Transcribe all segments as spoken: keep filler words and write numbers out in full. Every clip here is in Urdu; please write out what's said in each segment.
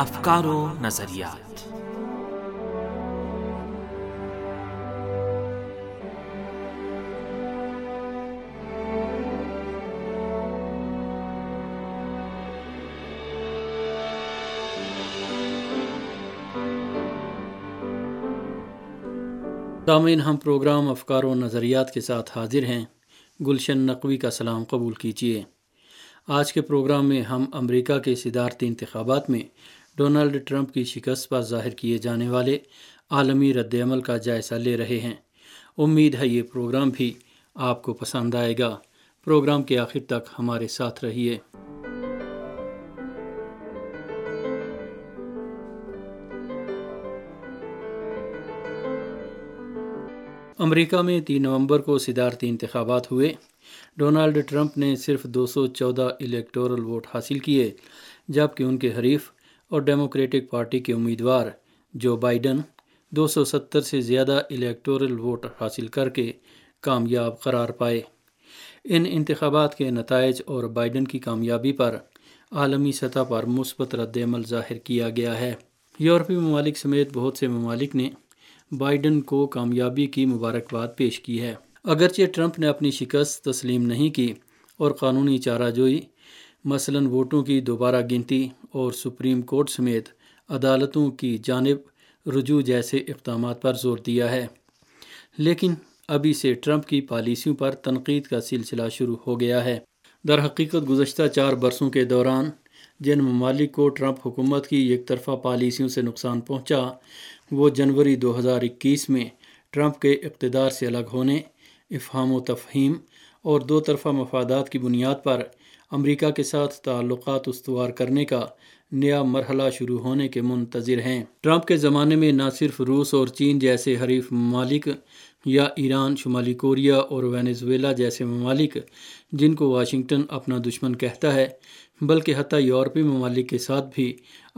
افکار و نظریات۔ سامعین، ہم پروگرام افکار و نظریات کے ساتھ حاضر ہیں۔ گلشن نقوی کا سلام قبول کیجیے۔ آج کے پروگرام میں ہم امریکہ کے صدارتی انتخابات میں ڈونلڈ ٹرمپ کی شکست پر ظاہر کیے جانے والے عالمی رد عمل کا جائزہ لے رہے ہیں۔ امید ہے یہ پروگرام بھی آپ کو پسند آئے گا۔ پروگرام کے آخر تک ہمارے ساتھ رہیے۔ امریکہ میں تین نومبر کو صدارتی انتخابات ہوئے۔ ڈونلڈ ٹرمپ نے صرف دو سو چودہ الیکٹورل ووٹ حاصل کیے، جبکہ ان کے حریف اور ڈیموکریٹک پارٹی کے امیدوار جو بائیڈن دو سو ستر سے زیادہ الیکٹورل ووٹ حاصل کر کے کامیاب قرار پائے۔ ان انتخابات کے نتائج اور بائیڈن کی کامیابی پر عالمی سطح پر مثبت رد عمل ظاہر کیا گیا ہے۔ یورپی ممالک سمیت بہت سے ممالک نے بائیڈن کو کامیابی کی مبارکباد پیش کی ہے۔ اگرچہ ٹرمپ نے اپنی شکست تسلیم نہیں کی اور قانونی چارہ جوئی، مثلاً ووٹوں کی دوبارہ گنتی اور سپریم کورٹ سمیت عدالتوں کی جانب رجوع جیسے اقدامات پر زور دیا ہے، لیکن ابھی سے ٹرمپ کی پالیسیوں پر تنقید کا سلسلہ شروع ہو گیا ہے۔ درحقیقت گزشتہ چار برسوں کے دوران جن ممالک کو ٹرمپ حکومت کی ایک طرفہ پالیسیوں سے نقصان پہنچا، وہ جنوری دو ہزار اکیس میں ٹرمپ کے اقتدار سے الگ ہونے، افہام و تفہیم اور دو طرفہ مفادات کی بنیاد پر امریکہ کے ساتھ تعلقات استوار کرنے کا نیا مرحلہ شروع ہونے کے منتظر ہیں۔ ٹرمپ کے زمانے میں نہ صرف روس اور چین جیسے حریف ممالک یا ایران، شمالی کوریا اور وینزویلا جیسے ممالک جن کو واشنگٹن اپنا دشمن کہتا ہے، بلکہ حتیٰ یورپی ممالک کے ساتھ بھی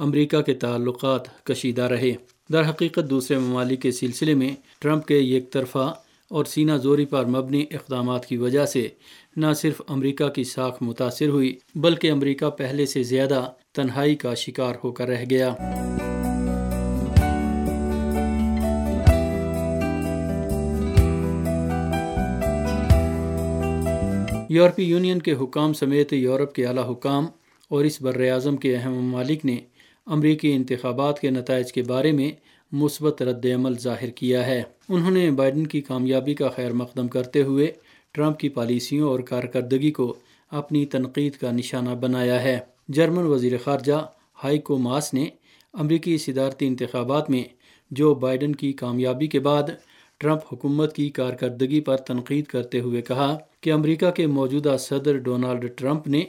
امریکہ کے تعلقات کشیدہ رہے۔ درحقیقت دوسرے ممالک کے سلسلے میں ٹرمپ کے یک طرفہ اور سینہ زوری پر مبنی اقدامات کی وجہ سے نہ صرف امریکہ کی ساکھ متاثر ہوئی، بلکہ امریکہ پہلے سے زیادہ تنہائی کا شکار ہو کر رہ گیا۔ یورپی یونین کے حکام سمیت یورپ کے اعلیٰ حکام اور اس براعظم کے اہم ممالک نے امریکی انتخابات کے نتائج کے بارے میں مثبت رد عمل ظاہر کیا ہے۔ انہوں نے بائیڈن کی کامیابی کا خیر مقدم کرتے ہوئے ٹرمپ کی پالیسیوں اور کارکردگی کو اپنی تنقید کا نشانہ بنایا ہے۔ جرمن وزیر خارجہ ہائیکو ماس نے امریکی صدارتی انتخابات میں جو بائیڈن کی کامیابی کے بعد ٹرمپ حکومت کی کارکردگی پر تنقید کرتے ہوئے کہا کہ امریکہ کے موجودہ صدر ڈونلڈ ٹرمپ نے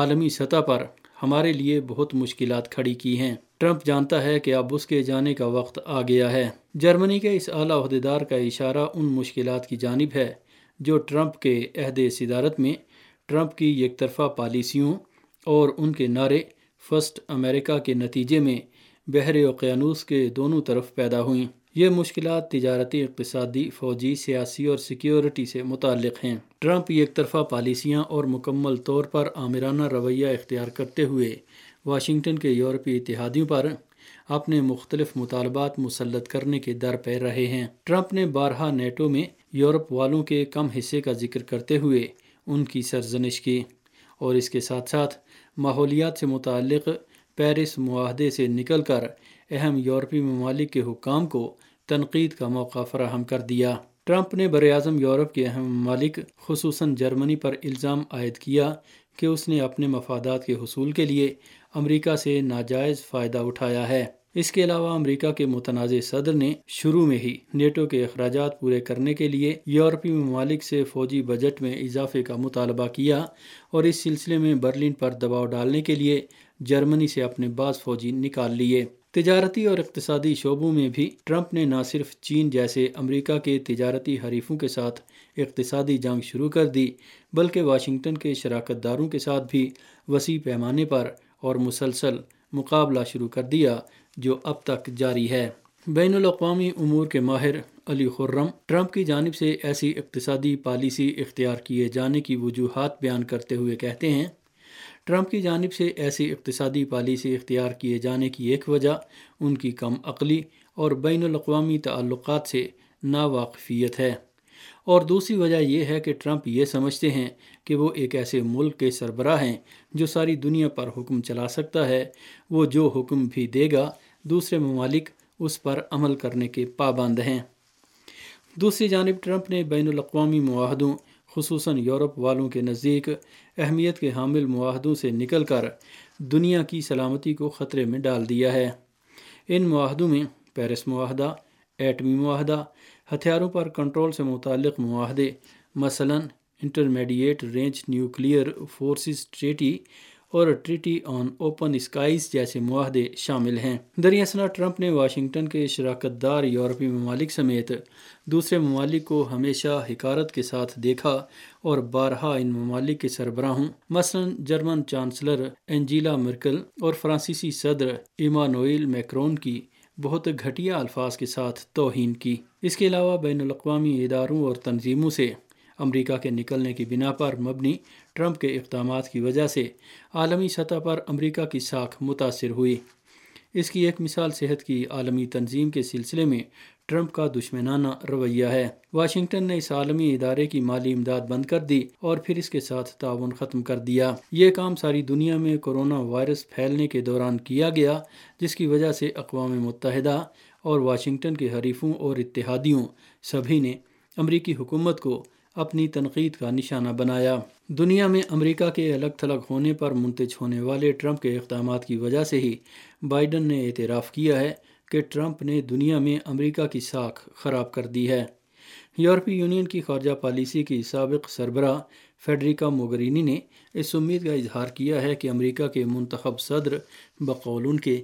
عالمی سطح پر ہمارے لیے بہت مشکلات کھڑی کی ہیں۔ ٹرمپ جانتا ہے کہ اب اس کے جانے کا وقت آ گیا ہے۔ جرمنی کے اس اعلیٰ عہدیدار کا اشارہ ان مشکلات کی جانب ہے جو ٹرمپ کے عہد صدارت میں ٹرمپ کی یک طرفہ پالیسیوں اور ان کے نعرے فرسٹ امریکہ کے نتیجے میں بحر اوقیانوس کے دونوں طرف پیدا ہوئیں۔ یہ مشکلات تجارتی، اقتصادی، فوجی، سیاسی اور سیکیورٹی سے متعلق ہیں۔ ٹرمپ یک طرفہ پالیسیاں اور مکمل طور پر آمرانہ رویہ اختیار کرتے ہوئے واشنگٹن کے یورپی اتحادیوں پر اپنے مختلف مطالبات مسلط کرنے کے در پہ رہے ہیں۔ ٹرمپ نے بارہا نیٹو میں یورپ والوں کے کم حصے کا ذکر کرتے ہوئے ان کی سرزنش کی اور اس کے ساتھ ساتھ ماحولیات سے متعلق پیرس معاہدے سے نکل کر اہم یورپی ممالک کے حکام کو تنقید کا موقع فراہم کر دیا۔ ٹرمپ نے براعظم یورپ کے اہم ممالک خصوصاً جرمنی پر الزام عائد کیا کہ اس نے اپنے مفادات کے حصول کے لیے امریکہ سے ناجائز فائدہ اٹھایا ہے۔ اس کے علاوہ امریکہ کے متنازع صدر نے شروع میں ہی نیٹو کے اخراجات پورے کرنے کے لیے یورپی ممالک سے فوجی بجٹ میں اضافے کا مطالبہ کیا اور اس سلسلے میں برلن پر دباؤ ڈالنے کے لیے جرمنی سے اپنے بعض فوجی نکال لیے۔ تجارتی اور اقتصادی شعبوں میں بھی ٹرمپ نے نہ صرف چین جیسے امریکہ کے تجارتی حریفوں کے ساتھ اقتصادی جنگ شروع کر دی، بلکہ واشنگٹن کے شراکت داروں کے ساتھ بھی وسیع پیمانے پر اور مسلسل مقابلہ شروع کر دیا جو اب تک جاری ہے۔ بین الاقوامی امور کے ماہر علی خرم ٹرمپ کی جانب سے ایسی اقتصادی پالیسی اختیار کیے جانے کی وجوہات بیان کرتے ہوئے کہتے ہیں ٹرمپ کی جانب سے ایسی اقتصادی پالیسی اختیار کیے جانے کی ایک وجہ ان کی کم عقلی اور بین الاقوامی تعلقات سے ناواقفیت ہے، اور دوسری وجہ یہ ہے کہ ٹرمپ یہ سمجھتے ہیں کہ وہ ایک ایسے ملک کے سربراہ ہیں جو ساری دنیا پر حکم چلا سکتا ہے، وہ جو حکم بھی دے گا دوسرے ممالک اس پر عمل کرنے کے پابند ہیں۔ دوسری جانب ٹرمپ نے بین الاقوامی معاہدوں، خصوصاً یورپ والوں کے نزدیک اہمیت کے حامل معاہدوں سے نکل کر دنیا کی سلامتی کو خطرے میں ڈال دیا ہے۔ ان معاہدوں میں پیرس معاہدہ، ایٹمی معاہدہ، ہتھیاروں پر کنٹرول سے متعلق معاہدے مثلاً intermediate range nuclear forces treaty اور ٹریٹی آن اوپن اسکائیز جیسے معاہدے شامل ہیں۔ دراصل ٹرمپ نے واشنگٹن کے شراکت دار یورپی ممالک سمیت دوسرے ممالک کو ہمیشہ حکارت کے ساتھ دیکھا اور بارہا ان ممالک کے سربراہوں مثلاً جرمن چانسلر انجیلا مرکل اور فرانسیسی صدر ایمانویل میکرون کی بہت گھٹیا الفاظ کے ساتھ توہین کی۔ اس کے علاوہ بین الاقوامی اداروں اور تنظیموں سے امریکہ کے نکلنے کی بنا پر مبنی ٹرمپ کے اقدامات کی وجہ سے عالمی سطح پر امریکہ کی ساکھ متاثر ہوئی۔ اس کی ایک مثال صحت کی عالمی تنظیم کے سلسلے میں ٹرمپ کا دشمنانہ رویہ ہے۔ واشنگٹن نے اس عالمی ادارے کی مالی امداد بند کر دی اور پھر اس کے ساتھ تعاون ختم کر دیا۔ یہ کام ساری دنیا میں کورونا وائرس پھیلنے کے دوران کیا گیا، جس کی وجہ سے اقوام متحدہ اور واشنگٹن کے حریفوں اور اتحادیوں سبھی نے امریکی حکومت کو اپنی تنقید کا نشانہ بنایا۔ دنیا میں امریکہ کے الگ تھلگ ہونے پر منتج ہونے والے ٹرمپ کے اقدامات کی وجہ سے ہی بائیڈن نے اعتراف کیا ہے کہ ٹرمپ نے دنیا میں امریکہ کی ساکھ خراب کر دی ہے۔ یورپی یونین کی خارجہ پالیسی کی سابق سربراہ فیڈریکا موگرینی نے اس امید کا اظہار کیا ہے کہ امریکہ کے منتخب صدر بقول ان کے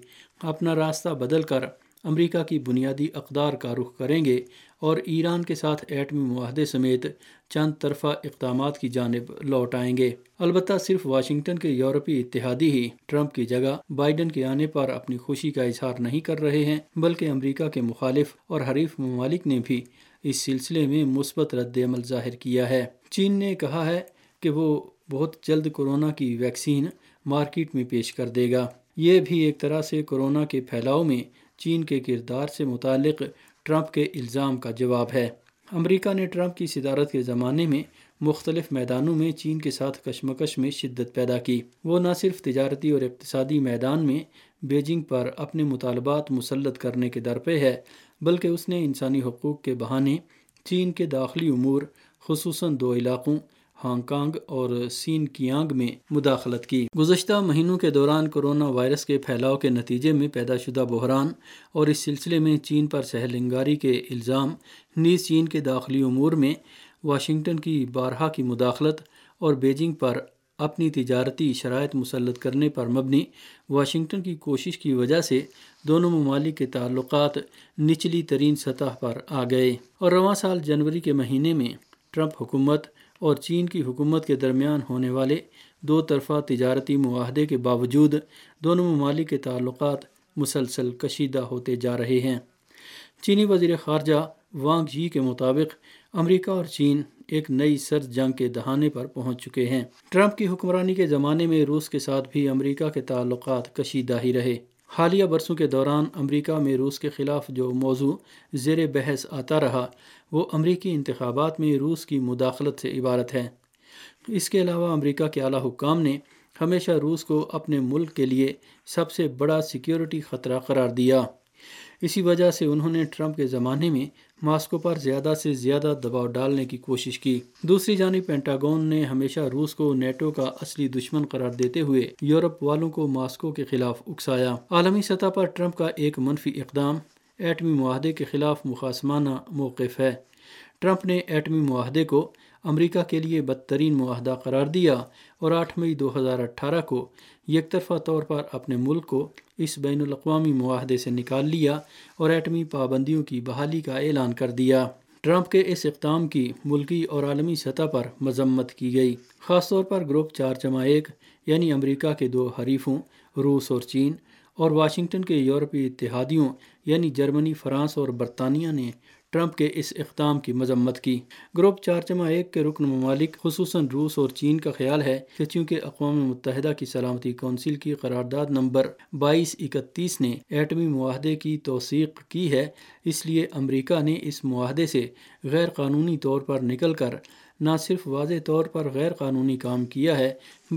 اپنا راستہ بدل کر امریکہ کی بنیادی اقدار کا رخ کریں گے اور ایران کے ساتھ ایٹمی معاہدے سمیت چند طرفہ اقدامات کی جانب لوٹ آئیں گے۔ البتہ صرف واشنگٹن کے یورپی اتحادی ہی ٹرمپ کی جگہ بائیڈن کے آنے پر اپنی خوشی کا اظہار نہیں کر رہے ہیں، بلکہ امریکہ کے مخالف اور حریف ممالک نے بھی اس سلسلے میں مثبت رد عمل ظاہر کیا ہے۔ چین نے کہا ہے کہ وہ بہت جلد کورونا کی ویکسین مارکیٹ میں پیش کر دے گا۔ یہ بھی ایک طرح سے کورونا کے پھیلاؤ میں چین کے کردار سے متعلق ٹرمپ کے الزام کا جواب ہے۔ امریکہ نے ٹرمپ کی صدارت کے زمانے میں مختلف میدانوں میں چین کے ساتھ کشمکش میں شدت پیدا کی۔ وہ نہ صرف تجارتی اور اقتصادی میدان میں بیجنگ پر اپنے مطالبات مسلط کرنے کے درپے ہے، بلکہ اس نے انسانی حقوق کے بہانے چین کے داخلی امور، خصوصاً دو علاقوں ہانگ کانگ اور سین کیانگ میں مداخلت کی۔ گزشتہ مہینوں کے دوران کورونا وائرس کے پھیلاؤ کے نتیجے میں پیدا شدہ بحران اور اس سلسلے میں چین پر سہل انگاری کے الزام، نیز چین کے داخلی امور میں واشنگٹن کی بارہا کی مداخلت اور بیجنگ پر اپنی تجارتی شرائط مسلط کرنے پر مبنی واشنگٹن کی کوشش کی وجہ سے دونوں ممالک کے تعلقات نچلی ترین سطح پر آ گئے، اور رواں سال جنوری کے مہینے میں ٹرمپ حکومت اور چین کی حکومت کے درمیان ہونے والے دو طرفہ تجارتی معاہدے کے باوجود دونوں ممالک کے تعلقات مسلسل کشیدہ ہوتے جا رہے ہیں۔ چینی وزیر خارجہ وانگ جی کے مطابق امریکہ اور چین ایک نئی سرد جنگ کے دہانے پر پہنچ چکے ہیں۔ ٹرمپ کی حکمرانی کے زمانے میں روس کے ساتھ بھی امریکہ کے تعلقات کشیدہ ہی رہے۔ حالیہ برسوں کے دوران امریکہ میں روس کے خلاف جو موضوع زیر بحث آتا رہا وہ امریکی انتخابات میں روس کی مداخلت سے عبارت ہے۔ اس کے علاوہ امریکہ کے اعلیٰ حکام نے ہمیشہ روس کو اپنے ملک کے لیے سب سے بڑا سیکیورٹی خطرہ قرار دیا۔ اسی وجہ سے انہوں نے ٹرمپ کے زمانے میں ماسکو پر زیادہ سے زیادہ دباؤ ڈالنے کی کوشش کی۔ دوسری جانب پینٹاگون نے ہمیشہ روس کو نیٹو کا اصلی دشمن قرار دیتے ہوئے یورپ والوں کو ماسکو کے خلاف اکسایا۔ عالمی سطح پر ٹرمپ کا ایک منفی اقدام ایٹمی معاہدے کے خلاف مخاصمانہ موقف ہے۔ ٹرمپ نے ایٹمی معاہدے کو امریکہ کے لیے بدترین معاہدہ قرار دیا اور آٹھ مئی دو ہزار اٹھارہ کو یک طرفہ طور پر اپنے ملک کو اس بین الاقوامی معاہدے سے نکال لیا اور ایٹمی پابندیوں کی بحالی کا اعلان کر دیا۔ ٹرمپ کے اس اقدام کی ملکی اور عالمی سطح پر مذمت کی گئی، خاص طور پر گروپ چار جمع ایک یعنی امریکہ کے دو حریفوں روس اور چین اور واشنگٹن کے یورپی اتحادیوں یعنی جرمنی، فرانس اور برطانیہ نے ٹرمپ کے اس اقدام کی مذمت کی۔ گروپ چار چما ایک کے رکن ممالک خصوصاً روس اور چین کا خیال ہے کہ چونکہ اقوام متحدہ کی سلامتی کونسل کی قرارداد نمبر بائیس اکتیس نے ایٹمی معاہدے کی توثیق کی ہے، اس لیے امریکہ نے اس معاہدے سے غیر قانونی طور پر نکل کر نہ صرف واضح طور پر غیر قانونی کام کیا ہے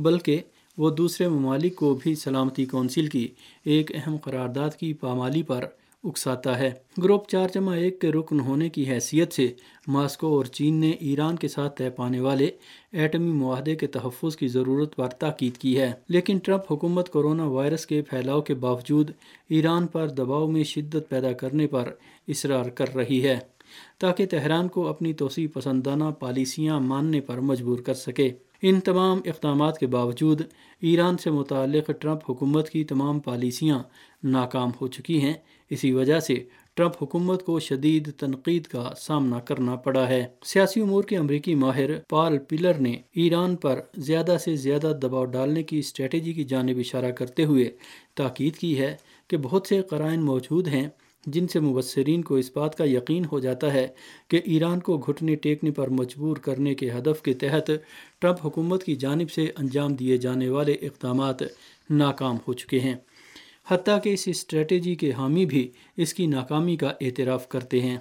بلکہ وہ دوسرے ممالک کو بھی سلامتی کونسل کی ایک اہم قرارداد کی پامالی پر اکساتا ہے۔ گروپ چار جمع ایک کے رکن ہونے کی حیثیت سے ماسکو اور چین نے ایران کے ساتھ طے پانے والے ایٹمی معاہدے کے تحفظ کی ضرورت پر تاکید کی ہے، لیکن ٹرمپ حکومت کورونا وائرس کے پھیلاؤ کے باوجود ایران پر دباؤ میں شدت پیدا کرنے پر اصرار کر رہی ہے تاکہ تہران کو اپنی توسیع پسندانہ پالیسیاں ماننے پر مجبور کر سکے۔ ان تمام اقدامات کے باوجود ایران سے متعلق ٹرمپ حکومت کی تمام پالیسیاں ناکام ہو چکی ہیں، اسی وجہ سے ٹرمپ حکومت کو شدید تنقید کا سامنا کرنا پڑا ہے۔ سیاسی امور کے امریکی ماہر پال پیلر نے ایران پر زیادہ سے زیادہ دباؤ ڈالنے کی اسٹریٹجی کی جانب اشارہ کرتے ہوئے تاکید کی ہے کہ بہت سے قرائن موجود ہیں جن سے مبصرین کو اس بات کا یقین ہو جاتا ہے کہ ایران کو گھٹنے ٹیکنے پر مجبور کرنے کے ہدف کے تحت ٹرمپ حکومت کی جانب سے انجام دیے جانے والے اقدامات ناکام ہو چکے ہیں، حتیٰ کہ اس اسٹریٹجی کے حامی بھی اس کی ناکامی کا اعتراف کرتے ہیں۔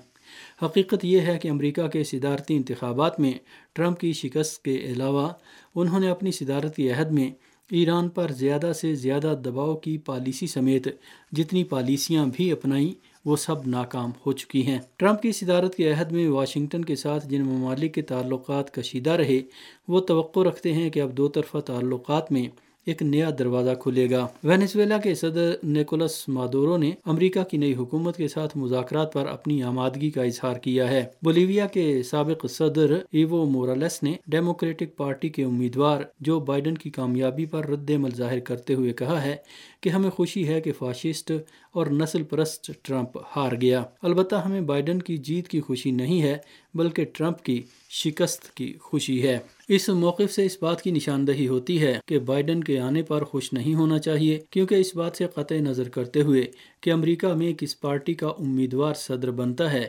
حقیقت یہ ہے کہ امریکہ کے صدارتی انتخابات میں ٹرمپ کی شکست کے علاوہ انہوں نے اپنی صدارتی عہد میں ایران پر زیادہ سے زیادہ دباؤ کی پالیسی سمیت جتنی پالیسیاں بھی اپنائیں وہ سب ناکام ہو چکی ہیں۔ ٹرمپ کی صدارت کے عہد میں واشنگٹن کے ساتھ جن ممالک کے تعلقات کشیدہ رہے وہ توقع رکھتے ہیں کہ اب دو طرفہ تعلقات میں ایک نیا دروازہ کھلے گا۔ وینزویلا کے صدر نیکولس مادورو نے امریکہ کی نئی حکومت کے ساتھ مذاکرات پر اپنی آمادگی کا اظہار کیا ہے۔ بولیویا کے سابق صدر ایوو مورالس نے ڈیموکریٹک پارٹی کے امیدوار جو بائیڈن کی کامیابی پر رد عمل ظاہر کرتے ہوئے کہا ہے کہ ہمیں خوشی ہے کہ فاشسٹ اور نسل پرست ٹرمپ ہار گیا، البتہ ہمیں بائیڈن کی جیت کی خوشی نہیں ہے بلکہ ٹرمپ کی شکست کی خوشی ہے۔ اس موقف سے اس بات کی نشاندہی ہوتی ہے کہ بائیڈن کے آنے پر خوش نہیں ہونا چاہیے، کیونکہ اس بات سے قطع نظر کرتے ہوئے کہ امریکہ میں کس پارٹی کا امیدوار صدر بنتا ہے،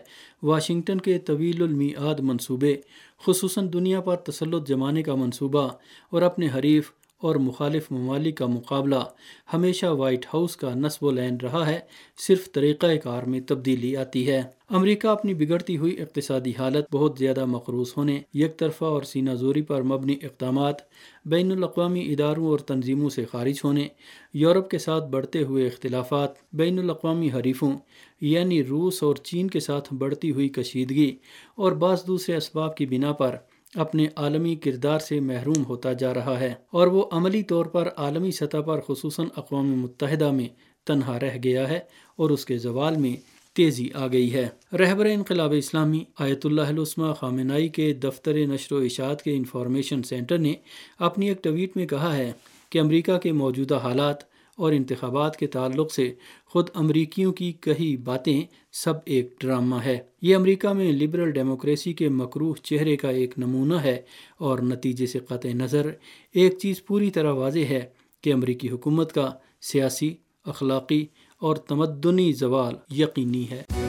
واشنگٹن کے طویل المیعاد منصوبے، خصوصاً دنیا پر تسلط جمانے کا منصوبہ اور اپنے حریف اور مخالف ممالک کا مقابلہ ہمیشہ وائٹ ہاؤس کا نصب و عین رہا ہے، صرف طریقہ کار میں تبدیلی آتی ہے۔ امریکہ اپنی بگڑتی ہوئی اقتصادی حالت، بہت زیادہ مقروض ہونے، یک طرفہ اور سینہ زوری پر مبنی اقدامات، بین الاقوامی اداروں اور تنظیموں سے خارج ہونے، یورپ کے ساتھ بڑھتے ہوئے اختلافات، بین الاقوامی حریفوں یعنی روس اور چین کے ساتھ بڑھتی ہوئی کشیدگی اور بعض دوسرے اسباب کی بنا پر اپنے عالمی کردار سے محروم ہوتا جا رہا ہے، اور وہ عملی طور پر عالمی سطح پر خصوصاً اقوام متحدہ میں تنہا رہ گیا ہے اور اس کے زوال میں تیزی آ گئی ہے۔ رہبر انقلاب اسلامی آیت اللہ العظمہ خامنہ ای کے دفتر نشر و اشاعت کے انفارمیشن سینٹر نے اپنی ایک ٹویٹ میں کہا ہے کہ امریکہ کے موجودہ حالات اور انتخابات کے تعلق سے خود امریکیوں کی کئی باتیں سب ایک ڈرامہ ہے، یہ امریکہ میں لبرل ڈیموکریسی کے مکروہ چہرے کا ایک نمونہ ہے، اور نتیجے سے قطع نظر ایک چیز پوری طرح واضح ہے کہ امریکی حکومت کا سیاسی، اخلاقی اور تمدنی زوال یقینی ہے۔